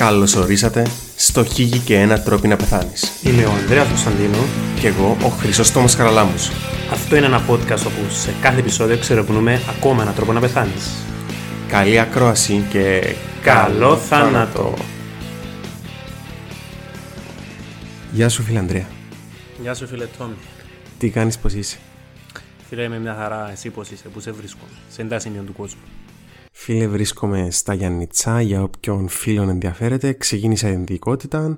Καλώς ορίσατε στο Χίγη και ένα τρόπο να πεθάνεις. Είμαι ο Ανδρέας Θοσαντίνου. Και εγώ ο Χρυσόστομος Χαράλαμπος. Αυτό είναι ένα podcast όπου σε κάθε επεισόδιο ξερευνούμε ακόμα έναν τρόπο να πεθάνεις. Καλή ακρόαση και καλό θάνατο! Γεια σου φίλε Ανδρέα. Γεια σου φίλε Τόμι. Τι κάνεις, πως είσαι? Φίλε, είμαι μια χαρά. Εσύ πως είσαι? Πού σε βρίσκω? Σε εντά σημείο του κόσμου. Φίλε, βρίσκομαι στα Γιάννιτσα, για όποιον φίλον ενδιαφέρεται. Ξεκίνησα ενδυικότητα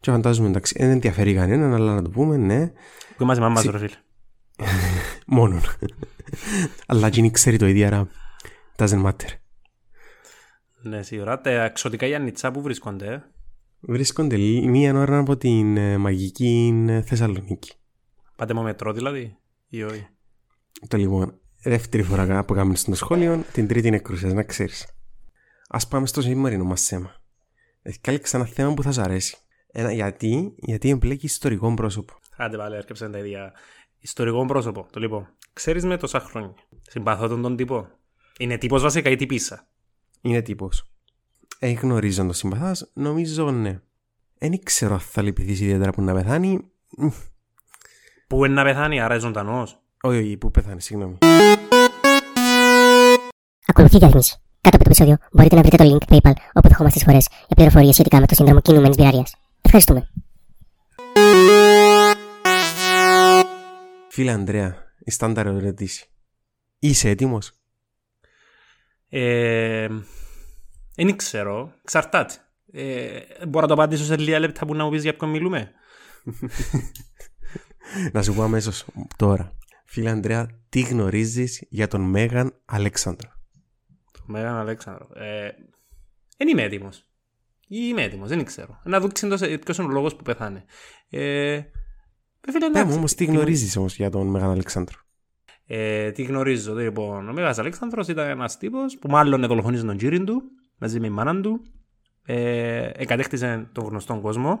και φαντάζομαι εντάξει, δεν ενδιαφέρει κανέναν, αλλά να το πούμε, ναι. Που είμαστε μαμάς, ρε φίλε. Μόνον. Αλλά εκείνη ξέρει το ίδιο, άρα doesn't matter. Ναι, σίγουρα. Τα εξωτικά Γιάννιτσα που βρίσκονται? Βρίσκονται μία ώρα από την μαγική Θεσσαλονίκη. Πάτε με μετρό δηλαδή, ή όχι? Το λοιπόν. Δεύτερη φορά που κάνουμε στο σχόλιο, την τρίτη είναι κρουσίας, να ξέρεις. Ας πάμε στο σημερινό μας θέμα. Κάλυψα ένα θέμα που θα σας αρέσει. Γιατί εμπλέκει ιστορικό πρόσωπο. Άντε πάλι, έρκεψαν τα ίδια. Ιστορικό πρόσωπο, το λοιπόν. Ξέρεις με τόσα χρόνια. Συμπαθώ τον τύπο. Είναι τύπος βασικά ή τυπίσα? Είναι τύπος. Γνωρίζω να το συμπαθάς, νομίζω ναι. Δεν ξέρω αν θα λυπηθείς ιδιαίτερα που να πεθάνει. Που είναι να πεθάνει, άρα ζωντανός. Όχι, που πεθάνει, συγγνώμη. Ακολουθεί η διαφήμιση. Κάτω από το επεισόδιο μπορείτε να βρείτε το link PayPal όπου δεχόμαστε τις φορές για πληροφορίες σχετικά με το σύνδρομο κινούμενης μοιραρίας. Ευχαριστούμε. Φίλε Ανδρέα, η στάνταρ ερωτήση. Είσαι έτοιμος? Δεν ξέρω. Εξαρτάται. Μπορώ να το απαντήσω σε λίγα λεπτά που να μου πεις για ποιον μιλούμε? Να σου πω αμέσως τώρα. Φίλε Ανδρέα, τι γνωρίζεις για τον Μέγαν Αλέξανδρο? Τον Μέγαν Αλέξανδρο. Εν είμαι έτοιμος. Είμαι έτοιμος, δεν ξέρω. Να δω ποιος είναι ο λόγος που πεθάνε. Πες μου όμως τι γνωρίζεις όμως για τον Μέγαν Αλέξανδρο. Τι γνωρίζω, λοιπόν. Ο Μέγας Αλέξανδρος ήταν ένας τύπος που μάλλον εδολοφονίζει τον κύριν του μαζί με η μάνα του. Εκατέκτησε τον γνωστό κόσμο.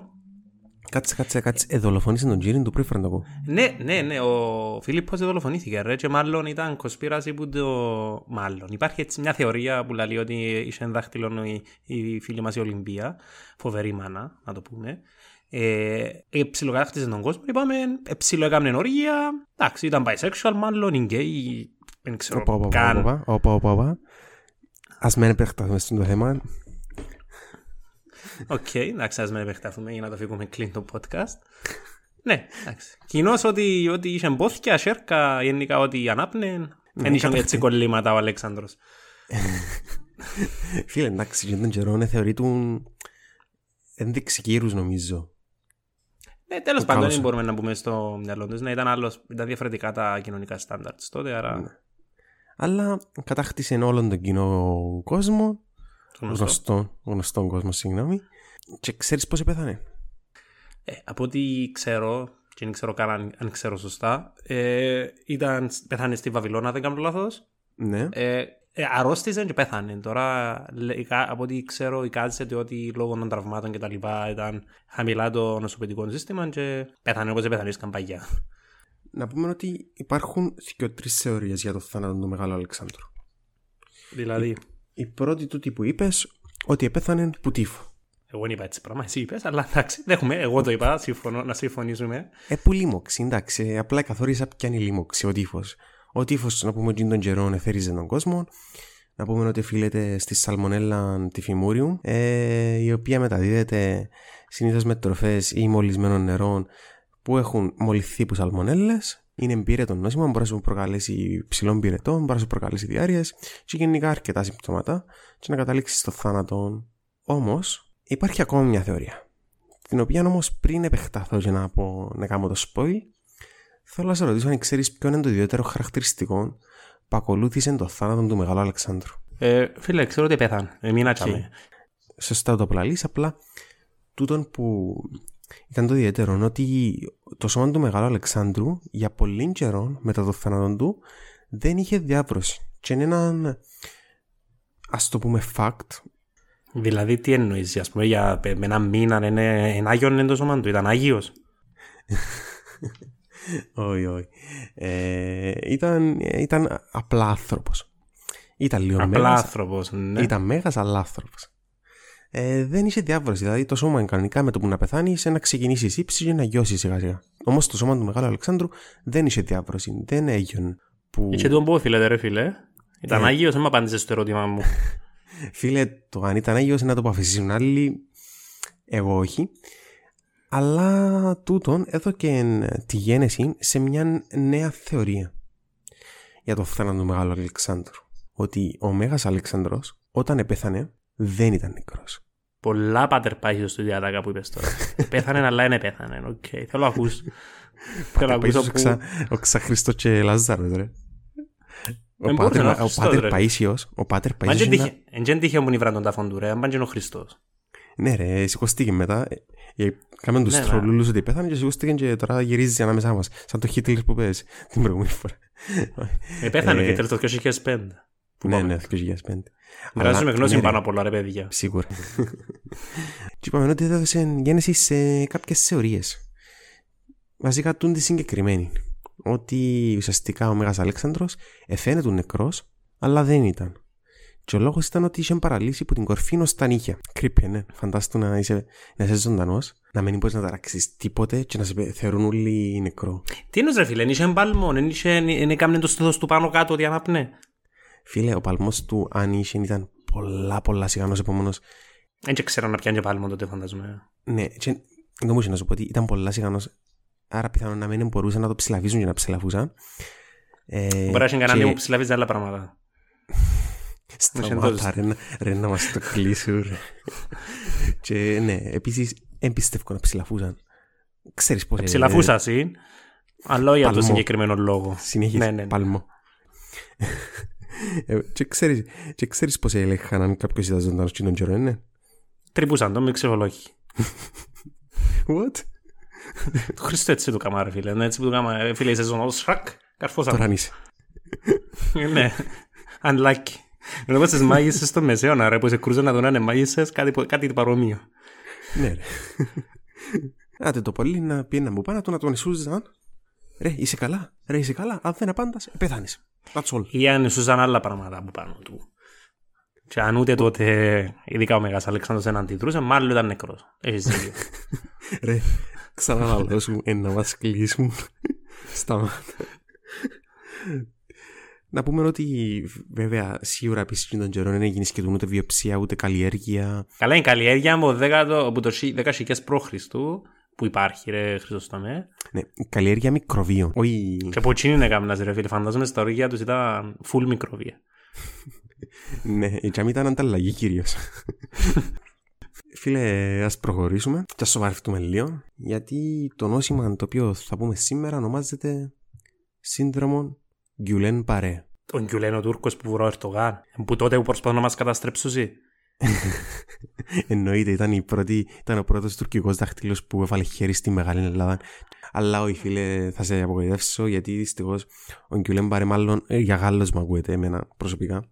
Κάτσε, εδολοφονήσε τον κύριν του, πριν φέρνω να το πω. Ναι, ο Φίλιππος εδολοφονήθηκε, ρε, και μάλλον ήταν κοσπίραση που το... Μάλλον, υπάρχει έτσι μια θεωρία που λέει ότι είχε δάχτυλο η φίλη μας η Ολυμπία, φοβερή μάνα, να το πούμε. Ψιλοκατάκτησε τον κόσμο, είπαμε, ψιλοέκαμνε οργία, εντάξει, ήταν bisexual, μάλλον, είναι γκέι, δεν ξέρω καν. Οπα, ας μην επεκταθούμε στο θέμα. Οκ, εντάξει, ας μην επεκταθούμε για να το φύγουμε clean το podcast. Ναι, εντάξει. Κοινώς ότι είχε μπόθηκια, σέρκα, γενικά ότι ανάπνε, δεν είχε έτσι κολλήματα ο Αλέξανδρος. Φίλε, εντάξει, για τον καιρόν θεωρείτουν ενδειξικήρους νομίζω. Τέλος πάντων, δεν μπορούμε να πούμε στο μυαλό τους. Ναι, ήταν διαφορετικά τα κοινωνικά στάνταρτς τότε, άρα... Ναι. Αλλά κατάκτησε όλον τον κοινό κόσμο, γνωστό κόσμο, συγγνώμη, και ξέρεις πώς πέθανε? Από ό,τι ξέρω, και δεν ξέρω καν αν ξέρω σωστά, πέθανε στη Βαβυλώνα, δεν κάνω λάθος. Ναι. Αρρώστησε και πέθανε. Τώρα, από ό,τι ξέρω, εικάζεται ότι λόγω των τραυμάτων και τα λοιπά ήταν χαμηλά το νοσοπαιδικό σύστημα και πέθανε όπως δεν πέθανες καμπαγιά. Να πούμε ότι υπάρχουν 2-3 θεωρίες για το θάνατο του Μεγάλου Αλεξάνδρου. Δηλαδή, η πρώτη τούτη που είπες ότι επέθανε που τύφο. Εγώ δεν είπα έτσι πράγμα, εσύ είπες, αλλά εντάξει, δέχομαι, εγώ το είπα, να συμφωνήσουμε. Που λίμωξη, εντάξει, απλά καθόρισα ποια είναι η λίμωξη, ο τύφος. Ο τύφος, να πούμε, ότι τον καιρόν εθέριζε τον κόσμο. Να πούμε ότι οφείλεται στη σαλμονέλα τυφιμούριου, η οποία μεταδίδεται συνήθως με τροφές ή μολυσμένων νερών που έχουν μολυθεί από σαλμονέλλες. Είναι εμπειρετό νόσημα, μπορεί να σου προκαλέσει ψηλών πυρετών, μπορεί να σου προκαλέσει διάρειες και γενικά αρκετά συμπτώματα, και να καταλήξει στο θάνατο. Όμως, υπάρχει ακόμα μια θεωρία, την οποία όμως πριν επεκταθώ για να κάνω το spoil, θέλω να σε ρωτήσω αν ξέρεις ποιο είναι το ιδιαίτερο χαρακτηριστικό που ακολούθησε το θάνατο του Μεγάλου Αλεξάνδρου. Φίλε, ξέρω ότι πέθανε. Μην αρχίσαμε. Σωστά το πλαλείς, απλά τούτον που ήταν το ιδιαίτερο είναι ότι το σώμα του Μεγάλου Αλεξάνδρου για πολύ καιρό μετά το θάνατο του δεν είχε διάβρωση. Και είναι έναν, ας το πούμε, fact. Δηλαδή τι εννοείς, ας πούμε, για ένα μήνα είναι άγιον είναι το σώμα του, ήταν άγιος. Όχι. Ήταν απλά άνθρωπος. Ήταν λιωμένος. Απλά άνθρωπος, ναι. Ήταν μέγας αλλά άνθρωπος. δεν είσαι διάφορος. Δηλαδή, το σώμα είναι κανονικά με το που να πεθάνει, σε να ξεκινήσει ύψη για να γιώσει σιγά-σιγά. Όμως το σώμα του Μεγάλου Αλεξάνδρου δεν είσαι διάφορος. Δεν έγινε. Που... Είχε τον πόφιλε, ρε φίλε. Ήταν άγιος, δεν με απάντησε στο ερώτημά μου. Φίλε, το αν ήταν άγιος να το αποφασίσουν άλλοι, εγώ όχι. Αλλά τούτον έδωκε τη γένεση σε μια νέα θεωρία για το θάνατο του Μεγάλου Αλεξάνδρου. Ότι ο Μέγας Αλέξανδρος, όταν επέθανε, δεν ήταν νεκρός. Πολλά Πάτερ Παΐσιος στο διάτακα που είπες τώρα. Πέθανε, αλλά είναι πέθανε. Οκ, θέλω να ακούς. Πάτερ Παΐσιος, ο Ξαχριστό και Λαζάρος, ρε. Ο Πάτερ Παΐσιος. Εν τύχε μου νιβραν τον ταφόν του, ρε. Αν πάνε ο Χριστός. Ναι ρε, σηκωστήκε μετά. Κάμεν τους τρολούλους ότι πέθανε και σηκωστήκε και τώρα γυρίζει ανάμεσά μας. Σαν το Χίτλερ που πες την προηγούμενη φορά. Πέθανε ο Χίτλερ το 2005. Ναι, το 2005. Βράζουμε γνώση πάνω απ' όλα ρε παιδιά. Σίγουρα. Και είπαμε ότι έδωσε γέννηση σε κάποιες θεωρίες. Βασικά τούνται συγκεκριμένοι. Ότι ουσιαστικά ο Μέγας Αλέξανδρος εφαίνεται νεκρός, αλλά δεν ήταν. Και ο λόγος ήταν ότι είχε παραλύσει που την κορφή ως τα νύχια. Κρύπια, ναι. Φαντάστου να είσαι ζωντανός, να μην μπορείς να ταράξεις τίποτε και να σε θεωρούν όλοι νεκρό. Τι είναι ρε φίλε, είχε παλμόν, είναι κάμνε το στήθος του πάνω κάτω ότι αναπνέ. Φίλε, ο παλμός του αν είχε ήταν πολλά σιγανός, επομένως. Δεν ξέρω να πιάνει παλμό τότε φαντάζομαι. Ναι, δεν μου είχε να σου πω ότι ήταν πολλά σιγανός, άρα πιθανόν να μην μπορούσαν να το ψηλαφίζουν και να ψηλαφούσαν. Μπορέσαν κανένα που ψηλαφίζει άλλα πράγματα. Σταμάτα ρε να μας το κλείσουν. Και ναι, επίσης εμπιστεύω να ψηλαφούσαν. Ξέρεις πώς ψηλαφούσα εσύ, αλλά για το συγκεκριμένο λόγο. Συνέχιζε παλμό. Και ξέρεις πώς έλεγχαν αν κάποιος ήταν ζωντανός και τον καιρό, ναι. Τρυπούσαν το με ξεβολόγοι. What? Το Χριστό έτσι το καμά ρε φίλε. Έτσι που το καμά, φίλε, είσαι ζωντανός σφακ. Καρφώσαμε. Τώρα αν είσαι. Ναι, unlucky. Λόγω στις μάγισσες στο Μεσαίωνα ρε, που σε κρούζαν να δουν αν είναι μάγισσες, κάτι παρόμοιο. Ναι ρε. Άτε το πολύ να πιέναν μου πάνω, να τον εσούζαν. Ρε είσαι καλά, αν δεν απάντας, πέθανες. Ή αν εσούζαν άλλα πράγματα από πάνω του. Και αν ούτε τότε, ειδικά ο Μέγας Αλέξανδρος δεν αντιδρούσε, μάλλον ήταν νεκρός. Έχεις δίκιο. Ρε, ξαναλαλώ σου, να μας κλείσουν. Σταμάτα. Να πούμε ότι βέβαια σίγουρα επίσης των καιρών είναι γίνεις και του ούτε βιοψία ούτε καλλιέργεια. Καλά, η καλλιέργεια από το 10.000 π.Χ. που υπάρχει ρε Χρυσόστομε. Ναι, η καλλιέργεια μικροβίων. Και από εκείνη είναι καμνάς ρε φίλε, φαντάζομαι στα ορίγια τους ήταν φουλ μικροβία. Ναι, η τσάμι ήταν ανταλλαγή κυρίως. Φίλε, ας προχωρήσουμε και ας σοβαρευτούμε λίγο, γιατί το νόσημα το οποίο θα πούμε σήμερα ονομάζεται Σύνδρομο Guillain-Barré. Τον Γκιουλέν ο Τούρκος που βουρώ Ερτογάν. Που τότε που προσπαθούν να μας καταστρέψουν. Εννοείται, ήταν ο πρώτος τουρκικός δάχτυλος που έβαλε χέρι στη Μεγάλη Ελλάδα. Αλλά όχι φίλε, θα σε απογοητεύσω, γιατί δυστυχώς ο Guillain-Barré μάλλον για Γάλλος μου ακούγεται εμένα προσωπικά.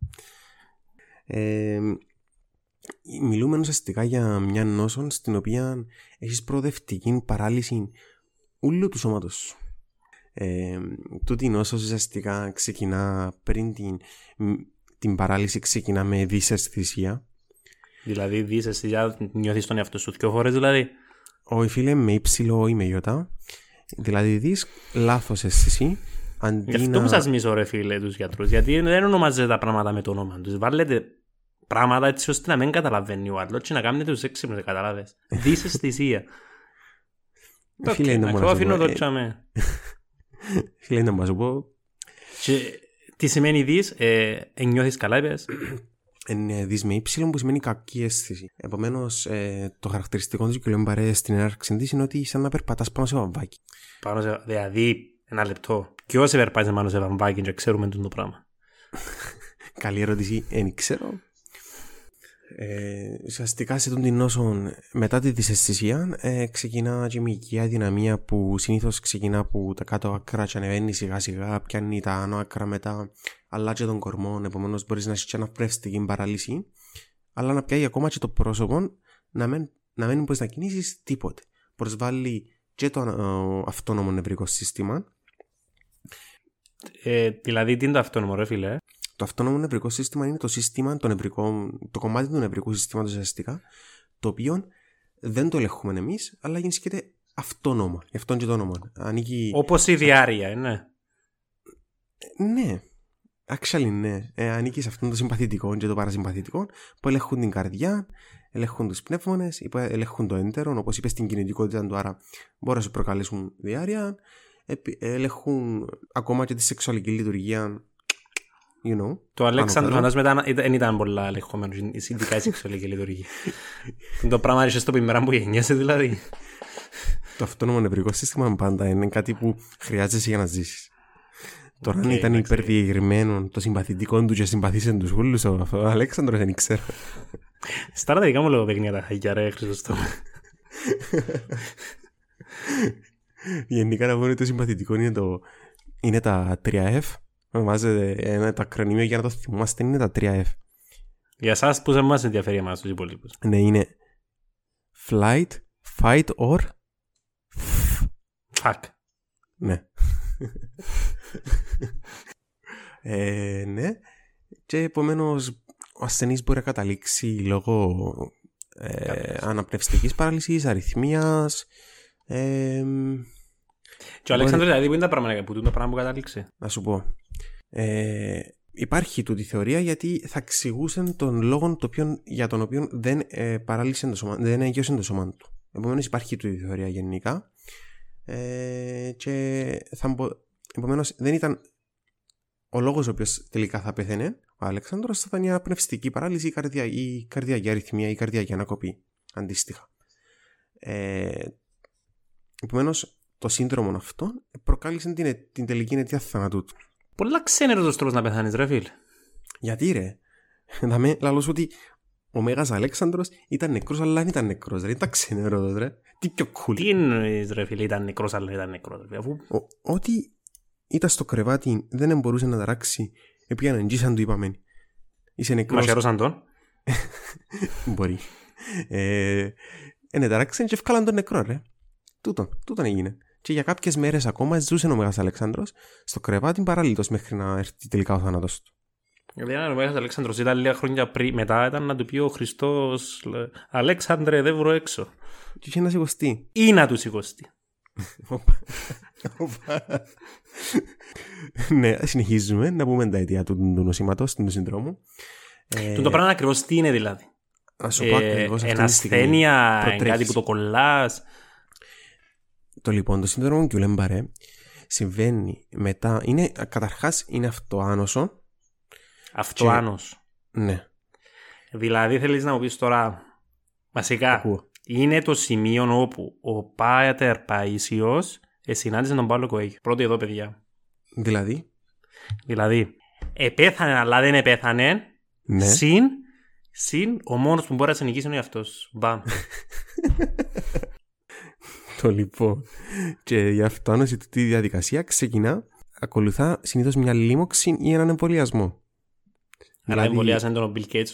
Μιλούμε ουσιαστικά για μια νόσον στην οποία έχεις προοδευτική παράλυση ούλου του σώματος σου. Τούτη νόσος ουσιαστικά ξεκινά πριν την παράλυση, ξεκινά με δυσαισθησία. Δηλαδή δυσαισθησία νιώθεις τον εαυτό σου δυο φορές δηλαδή? Όχι φίλε, με υψηλό ή με γιώτα. Δηλαδή δεις λάθος αισθησή. Γι' αυτό που σας μίσω ρε φίλε τους γιατρούς, γιατί δεν ονομάζετε τα πράγματα με το όνομα τους. Βάλετε πράγματα έτσι ώστε να μην καταλαβαίνει ο άλλος και να κάνετε τους έξυπνους, δεν καταλάβες. Δυσαισθησία. Φίλε είναι μόνος. Φίλε, να μας πω. Τι σημαίνει δεις, νιώθεις καλά, είπες? Δεις με ύψιλον που σημαίνει κακή αίσθηση. Επομένως, το χαρακτηριστικό της Guillain-Barré στην έναρξη της είναι ότι σαν να περπατάς πάνω σε βαμβάκι. Δηλαδή, ένα λεπτό. Ποιος σε περπάτησε πάνω σε βαμβάκι και ξέρουμε το πράγμα? Καλή ερώτηση, δεν ξέρω. Ουσιαστικά σε τον νόσον μετά τη δυσαισθησία ξεκινά και μια οικία αδυναμία που συνήθως ξεκινά από τα κάτω άκρα και ανεβαίνει σιγά σιγά, πιάνει τα άνω άκρα, μετά αλλάζει τον κορμό, επομένως μπορείς να έχεις αναπνευστική παράλυση, αλλά να πιάει ακόμα και το πρόσωπο, να μην μπορείς να κινήσεις τίποτε. Προσβάλλει και το αυτόνομο νευρικό σύστημα. Δηλαδή τι είναι το αυτόνομο ρε φίλε? Το αυτόνομο νευρικό σύστημα είναι το σύστημα, το κομμάτι του νευρικού συστήματος ουσιαστικά, το οποίο δεν το ελέγχουμε εμείς, αλλά γίνεται αυτόνομα. Γι' αυτόν και το όνομα. Όπως η διάρρεια, ναι. Ναι. Actually, ναι. Ανήκει σε αυτόν το συμπαθητικό και το παρασυμπαθητικό, που ελέγχουν την καρδιά, ελέγχουν τους πνεύμονες, ελέγχουν το έντερο, όπως είπες, την κινητικότητα του, άρα μπορούν να σου προκαλέσουν διάρρεια, ελέγχουν ακόμα και τη σεξουαλική λειτουργία. You know, το Αλέξανδρο δεν ήταν πολλά ελεγχόμενο, ειδικά η σεξουαλική λειτουργία. Το πράγμα άρχισε στο πημερά που γεννιέσαι, δηλαδή. Το αυτόνομο νευρικό σύστημα πάντα είναι κάτι που χρειάζεσαι για να ζήσεις. Τώρα, αν ήταν υπερδιεγραμμένο το συμπαθητικό του και συμπαθήσαν τους όλους, ο Αλέξανδρος δεν ξέρω. Σταρατικά μου λέω παιχνιά τα χαγιά, ρε Χρυσόστομο. Γενικά να πω ότι το συμπαθητικό είναι τα 3F. Ονομάζεται το ακρονίμιο για να το θυμάστε, είναι τα 3F. Για εσάς που δεν μας ενδιαφέρει εμάς τους υπολείπους. Ναι, είναι flight, fight or fuck. Ναι. Ναι. Και επομένως ο ασθενής μπορεί να καταλήξει λόγω αναπνευστικής παράλυσης, αριθμίας. Και ο Αλέξανδρος δηλαδή που είναι τα πράγματα που κατάληξε. Να σου πω. Υπάρχει τούτη θεωρία γιατί θα εξηγούσαν τον λόγο για τον οποίο δεν παράλυσε το σώμα, δεν αγίωσε το σώμα του. Επομένως υπάρχει τούτη θεωρία γενικά. Και επομένως δεν ήταν ο λόγος ο οποίος τελικά θα πέθαινε ο Αλέξανδρος, θα ήταν η αναπνευστική παράλυση ή καρδιακή αριθμία ή καρδιακή ανακοπή αντίστοιχα. Επομένως το σύνδρομο αυτό προκάλεσε την τελική αιτία θανάτου του. Πολλά ξένερος τρόπος να πεθάνεις, ρε φίλ. Γιατί ρε. Να με λαλώσω ότι ο Μέγας Αλέξανδρος ήταν νεκρός, αλλά δεν ήταν νεκρός, ρε. Ήταν ξένερος, ρε. Τι πιο cool. Τι εννοείς, ρε φίλ, ήταν νεκρός, αλλά ήταν νεκρός, ρε. Ότι ήταν στο κρεβάτι, δεν μπορούσε να ταράξει, επειδή αναγγίσαν του είπαμε. Είσαι νεκρός. Μασιαρώσαν τον. Μπορεί. Ταράξαν και ευκάλαν τον νεκρό, ρε. Τούτον έγινε. Και για κάποιες μέρες ακόμα ζούσε ο Μέγας Αλέξανδρος στο κρεβάτι παραλύτως μέχρι να έρθει τελικά ο θάνατος του. Γιατί αν ο Μέγας Αλέξανδρος ήταν λίγα χρόνια μετά, ήταν να του πει ο Χριστός «Αλέξανδρε, δεν βρω έξω». Και είχε να σηκωστεί. Ή να του σηκωστεί. Ναι, συνεχίζουμε να πούμε τα αιτία του νοσήματος, του συνδρόμου. Το πράγμα ακριβώς τι είναι δηλαδή. Να σου πω ακριβώς αυτή τη στιγμή. Ενασθένεια, κάτι που το κολλάς. Το σύνδρομο Guillain-Barré συμβαίνει μετά. Καταρχάς είναι αυτοάνωσο. Αυτοάνωσο. Και... Ναι. Δηλαδή θέλεις να μου πεις τώρα. Βασικά, είναι το σημείο όπου ο Πάτερ Παΐσιος συνάντησε τον Πάουλο Κοέλιο. Πρώτη εδώ, παιδιά. Δηλαδή, επέθανε, αλλά δεν επέθανε. Ναι. Συν ο μόνος που μπορεί να σε νικήσει είναι αυτός. Μπαμ. Λοιπόν, και η αυτοάνωση του τη διαδικασία ακολουθά συνήθως μια λίμωξη ή έναν εμβολιασμό. Αλλά εμβολιάσαν τον Bill Gates,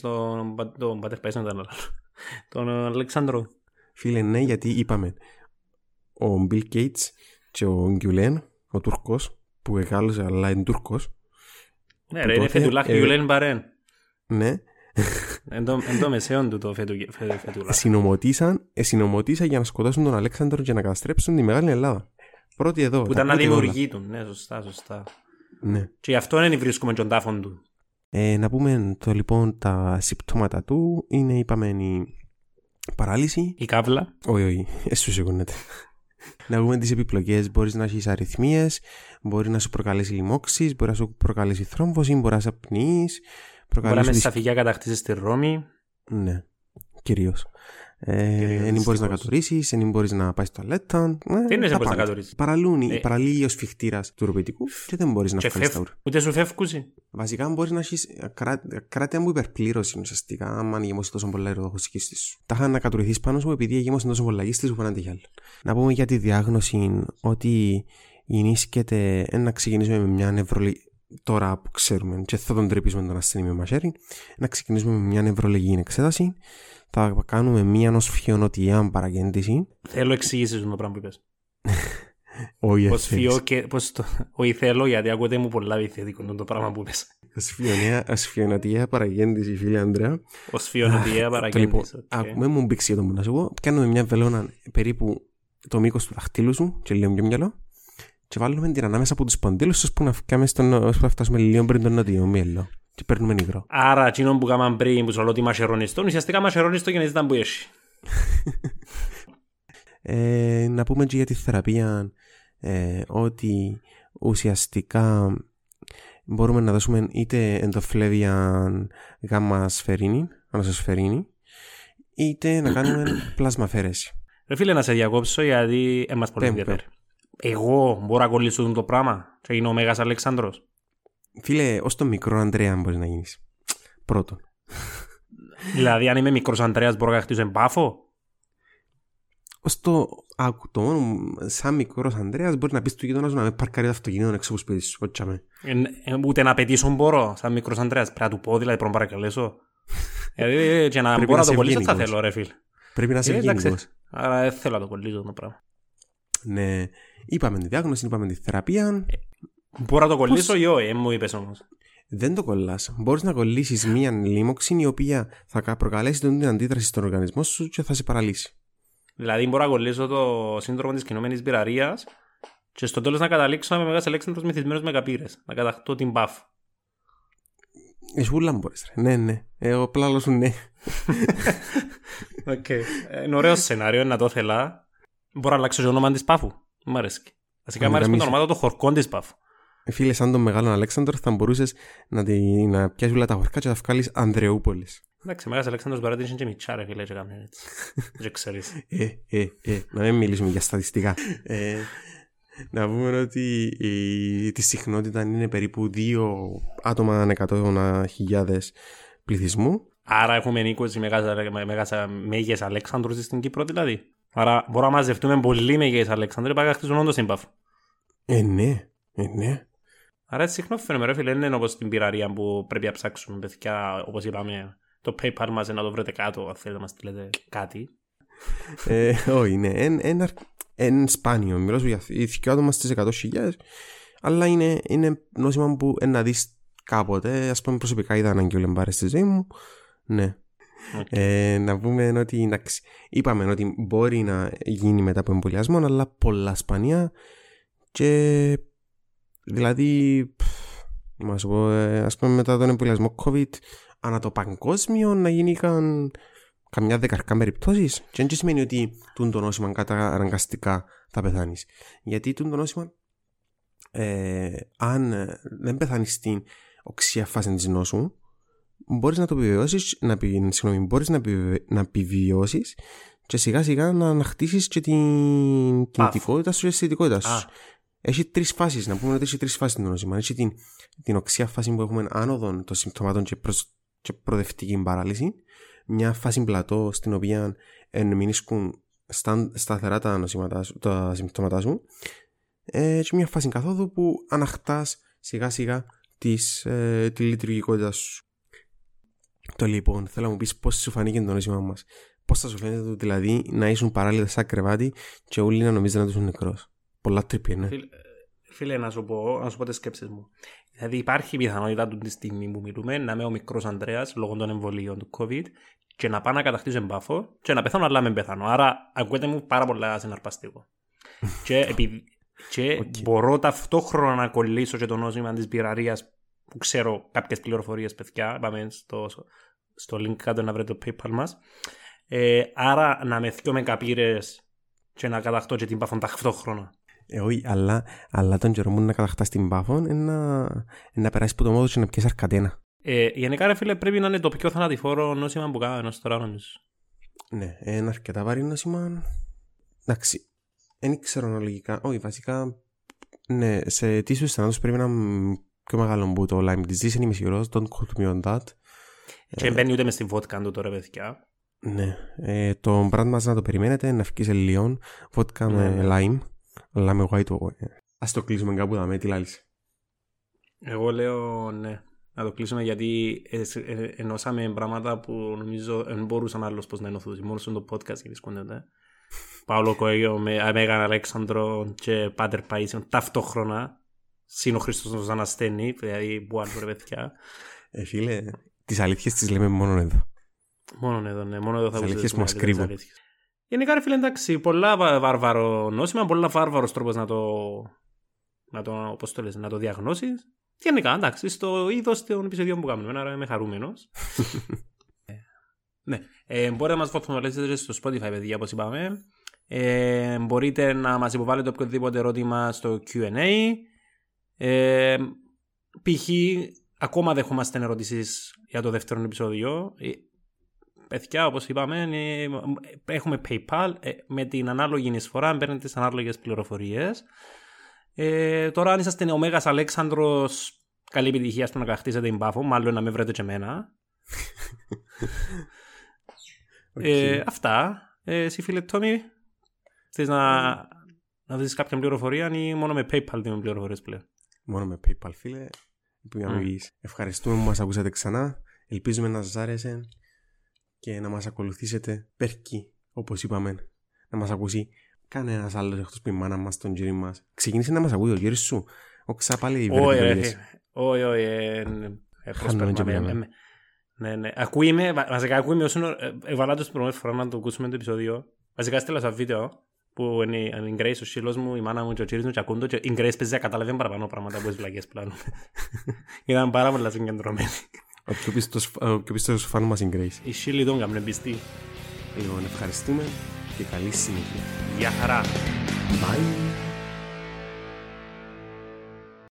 τον Πάτερ Παΐσιο, τον Αλέξανδρο. Φίλε, ναι, γιατί είπαμε ο Bill Gates και ο Γκιουλέν, ο Τούρκος, που μεγάλωσε αλλά είναι Τούρκος. Ναι, ρε, είναι Φετουλάχ Γκιλέν-Barré. Ναι. Εν το μεσαίον του το Φετουλάχ. Συνομωτήσαν για να σκοτώσουν τον Αλέξανδρο και να καταστρέψουν τη Μεγάλη Ελλάδα. Πρώτοι εδώ. Που ήταν να δημιουργείτουν. Ναι, σωστά. Ναι. Και γι' αυτό δεν βρίσκουμε τον τάφον του. Να πούμε λοιπόν τα συμπτώματα του. Είναι, είπαμε, η παράλυση. Η καύλα. Όχι, εσύ σηκώνεται. Να πούμε τις επιπλοκές. Μπορείς να έχεις αριθμίες, μπορεί να σου προκαλέσει λοιμώξεις, μπορεί να σου προκαλέσει θρόμβωση, μπορεί να σε απνείς. Μπορεί να μέσα στα φυγιά κατακτήσεις στη Ρώμη. Ναι, κυρίως. Δεν μπορείς να κατουρίσεις, δεν μπορείς να πάει στο αλέτα. Δεν μπορείς να κατουρίσεις. Παραλύει ο σφιχτήρας του ουροπαιτικού και δεν μπορείς να βγάλεις τα ουρ. Ούτε σου φεύκουσε. Βασικά μπορείς να έχεις κράτεια μου υπερπλήρωση ουσιαστικά, άμα γεμώσει τόσο πολλά ηροδοχοσυκίστη σου. Τα είχα να κατουριθείς πάνω σου επειδή γεμώσει τόσο πολλά γίστη σου πάνε αντιγιάλλον. Να πούμε για τη διάγνωση ότι ενίσκεται να ξεκινήσουμε με μια νευρολογική. Τώρα που ξέρουμε και θα τον τρυπήσουμε τον ασθενή με μαχαίρι, να ξεκινήσουμε με μια νευρολογική εξέταση. Θα κάνουμε μια νοσφιονοτιά παρακέντηση. Θέλω εξηγήσεις μου το πράγμα που είπες. Ο ήθελο, γιατί ακούτε μου πολλά βιθέτικο το πράγμα που πες. Ασφιονατία παραγέντηση, φίλε Ανδρέα. Ασφιονατία παραγέντηση. Ακούμε μου μπήξει για το μουνάς εγώ. Κάνουμε μια βελόνα περίπου το μήκος του δαχτύλου σου και λίγο πιο μυαλό. Και βάλουμε την ανάμεσα από τους παντήλους ώσπου να φτάσουμε λίγο πριν τον νότιο μυαλό. Και παίρνουμε νυγρό. Άρα, εκείνο που κάναμε πριν που σου λέω ότι μασερώνιστον, ουσιαστικά μασερώνιστον και να ζητάμε που έχει. Να πούμε και για τη θεραπεία ότι ουσιαστικά μπορούμε να δώσουμε είτε ενδοφλέβια γάμα σφαιρίνη, ανασοσφαιρίνη, είτε να κάνουμε πλασμαφαίρεση. Ρε φίλε, να σε διακόψω γιατί έμας πολύ ενδιαφέρει. Εγώ μπορώ να κολλήσω το πράγμα και γίνω ο Μέγας Αλέξανδρος. Φίλε, ως τον μικρό Ανδρέα μπορείς να γίνεις. Πρώτον. Δηλαδή αν είμαι μικρός Ανδρέας μπορώ να χτίσω εμπάφο. Ως το άκουτο, σαν μικρός Ανδρέας μπορεί να πεις του γειτονάς να με παρκάρει το αυτοκίνητο έξω από σπίτι σου. Ούτε να πετήσω μπορώ σαν μικρός Ανδρέας. Πρέπει να του πω, δηλαδή πρέπει να παρακαλέσω. Και να μπορώ να το κολλήσω θα θέλω ρε φίλε. Πρέπει να είσαι ευγενικός. Άρα δεν θέλω να το κολλήσω το πράγμα. Ναι, είπαμε τη διάγνωση, είπαμε τη θεραπεία. Μπορώ να το κολλήσω ή όχι, μου είπες όμως. Δεν το κολλάς. Μπορείς να κολλήσεις μία λίμωξη η οποία θα προκαλέσει την αντίδραση στον οργανισμό σου και θα σε παραλύσει. Δηλαδή, μπορώ να κολλήσω το σύνδρομο της κινούμενης πυραρίας και στο τέλος να καταλήξω να είμαι Μέγας Αλέξανδρος μυθισμένος με καπήρες. Να καταχτώ την μπαφ. Εσούλα μου μπορείς. Ναι, ναι. Εγώ πλάλλω σου ναι. Είναι ωραίο σενάριο, να το θέλα. Μπορώ να αλλάξω το όνομα της Πάφου. Μ' αρέσει. Βασικά, μ' αρέσει με το όνομα των χορκών της Πάφου. Φίλε, σαν τον μεγάλο Αλέξανδρο, θα μπορούσες να πιάσεις όλα τα χορκά και να βγάλεις Ανδρεούπολης. Εντάξει, Μέγας Αλέξανδρος παρατηρήσαν και μητσά ρε φίλε και κάμουν έτσι. Δεν ξέρεις. Να μην μιλήσουμε για στατιστικά. Να πούμε ότι τη συχνότητα είναι περίπου 2 άτομα ανά 100.000 πληθυσμού. Άρα έχουμε 20 Μέγες Αλέξανδρους στην Κύπρο δηλαδή. Άρα μπορούμε να μαζευτούμε πολλοί Μέγες Αλέξανδροι πάγα χτίζουν όντως σύμπαφ. Ναι. Ναι. Άρα έτσι συχνό φαινόμενο, φίλε, δεν είναι όπως στην πυραρία που πρέπει να ψάξουμε παιδιά, όπως είπαμε, το PayPal μας να το βρείτε κάτω, αν θέλετε να μας στείλετε κάτι. Όχι, ναι, είναι σπάνιο, μιλώ για ηθικό άτομα στις 100.000, αλλά είναι νόσημα που να δεις κάποτε, ας πούμε προσωπικά είδα έναν Guillain-Barré στη ζωή μου, ναι. Okay. Να πούμε ότι, είπαμε ότι μπορεί να γίνει μετά από εμβολιασμό, αλλά πολλά σπανία και... Δηλαδή, ας πούμε μετά τον εμβολιασμό COVID, ανά το παγκόσμιο να γίνηκαν καμιά δεκαρκά περιπτώσεις. Και δεν σημαίνει ότι το νόσημα καταναγκαστικά θα πεθάνεις. Γιατί το νόσημα, αν δεν πεθάνεις στην οξία φάση της νόσου, μπορείς να το επιβιώσεις, να επιβιώσεις και σιγά σιγά να ανακτήσεις και την κινητικότητα σου και την αισθητικότητα σου. Έχει 3 φάσεις, να πούμε ότι έχει 3 φάσεις το νόσημα. Έχει την οξία φάση που έχουμε άνοδον των συμπτωμάτων και προοδευτική παράλυση. Μια φάση πλατό στην οποία μηνίσκουν σταθερά τα συμπτώματά σου. Και μια φάση καθόδου που αναχτάς σιγά σιγά τη λειτουργικότητα σου. Το λοιπόν, θέλω να μου πεις πώς σου φανήκε το νόσημα μας. Πώς θα σου φαίνεται δηλαδή να ήσουν παράλληλα σαν κρεβάτι και όλοι να νομίζουν ότι είσαι νεκρός. Πολλά τρύπια, ναι. Φίλε, να σου πω τις σκέψεις μου. Δηλαδή υπάρχει πιθανότητα τη στιγμή που μιλούμε να είμαι ο μικρός Ανδρέας λόγω των εμβολίων του COVID και να πάω να κατακτήσω εμπάφο και να πεθάνω αλλά με πεθάνω. Άρα ακούγεται μου πάρα πολλά συναρπαστικό. Και μπορώ ταυτόχρονα να κολλήσω και το νόσημα της πυραρίας που ξέρω κάποιες πληροφορίες παιδιά. Πάμε στο link κάτω να βρείτε το PayPal μας. Άρα να μεθιώ με καπήρες και να κατακτώ και την πάφον ταυτόχρονα. Όχι, αλλά τον καιρό μου να καταχτάς την πάφον είναι να περάσεις που το μόδο και να πιέσεις αρκατένα. Γενικά ρε φίλε πρέπει να είναι το πιο θανατηφόρο νόσημα που κάνω ενός τώρα νομίζω. Ναι, ένα αρκετά βαρύ νόσημα. Εντάξει, δεν ξέρω αναλογικά. Όχι, βασικά, ναι, σε τίσους θανάτους πρέπει να είναι πιο μεγάλο μου το Lyme disease, είναι μισηγρός, don't quote me on that. Και μπαίνει ούτε μες στη βότκα του τώρα παιδιά. Ναι, το brand μας να το περιμένετε, να φκεί σε Λιόν, βότκα με lime. Αλλά με white wine. Ας το κλείσουμε κάπου δα με, τι λάλησε. Εγώ λέω ναι. Να το κλείσουμε γιατί ενώσαμε πράγματα που νομίζω δεν μπορούσαν άλλος πως να ενωθούν. Μόνο στον το podcast και τις κουντέντα. Πάουλο Κοέλιο, Μέγαν Αλέξανδρο και Πάτερ Παΐσιο ταυτόχρονα. Συν ο Χριστός ανασταίνει, δηλαδή που άλλο ρε παιδιά. Φίλε, τις αλήθειες τις λέμε μόνο εδώ. Μόνο εδώ, ναι, μόνο εδώ θα βγούμε. Τις αλήθειες που μας κρύβουν. Γενικά ρε φίλε, εντάξει, πολλά βάρβαρο νόσημα, πολλά βάρβαρος τρόπος να το διαγνώσεις. Γενικά, εντάξει, στο είδος των επεισοδιών που κάνουμε, άρα είμαι χαρούμενος. Ναι, μπορείτε να μας φωτογραφίσετε στο Spotify, παιδιά, όπως είπαμε. Μπορείτε να μας υποβάλλετε οποιοδήποτε ερώτημα στο Q&A. Π.χ. ακόμα δεχόμαστε ερωτήσεις για το δεύτερο επεισόδιο. Παιδιά, όπως είπαμε, έχουμε PayPal με την ανάλογη εισφορά, παίρνετε τις ανάλογες πληροφορίες. Τώρα, αν είσαστε ο Μέγας Αλέξανδρος, καλή επιτυχία στο να κατακτήσετε την Πάφο, μάλλον να με βρείτε και εμένα. Okay. Αυτά. Εσύ φίλε Τόμι, θες να δεις κάποια πληροφορία ή μόνο με PayPal δίνουμε πληροφορίες πλέον? Μόνο με PayPal φίλε. Ευχαριστούμε που μας ακούσατε ξανά. Ελπίζουμε να σας άρεσε και να μας ακολουθήσετε πέρκι, όπως είπαμε. Να μας ακούσει κανένας άλλος εκτός που η μάνα μας, τον γύρι μας. Ξεκίνησε να μας ακούει ο γύρις σου. Ο ξα πάλι οι βερδιτομίες. Όχι. Προσπαθούμε. Ναι. Ακούει βασικά ακούει όσον έβαλα το στην πρώτη φορά να το ακούσουμε το επεισόδιο. Βασικά στέλνω σαν βίντεο που είναι Grace, ο σύλλος μου, η μάνα μου και ο κύριος μου και ακούν το και η Grace παίζει καταλαβαίνει παραπάνω πράγματα από τις βλακές πλάνου. Ήταν πάρα πολλά συγκεντρωμένοι. Ο πιο πίστος φαν μας είναι Grace. Η σύλλη τον καμπνε πιστή. Λοιπόν, ευχαριστούμε και καλή συνέχεια. Γεια χαρά. Bye.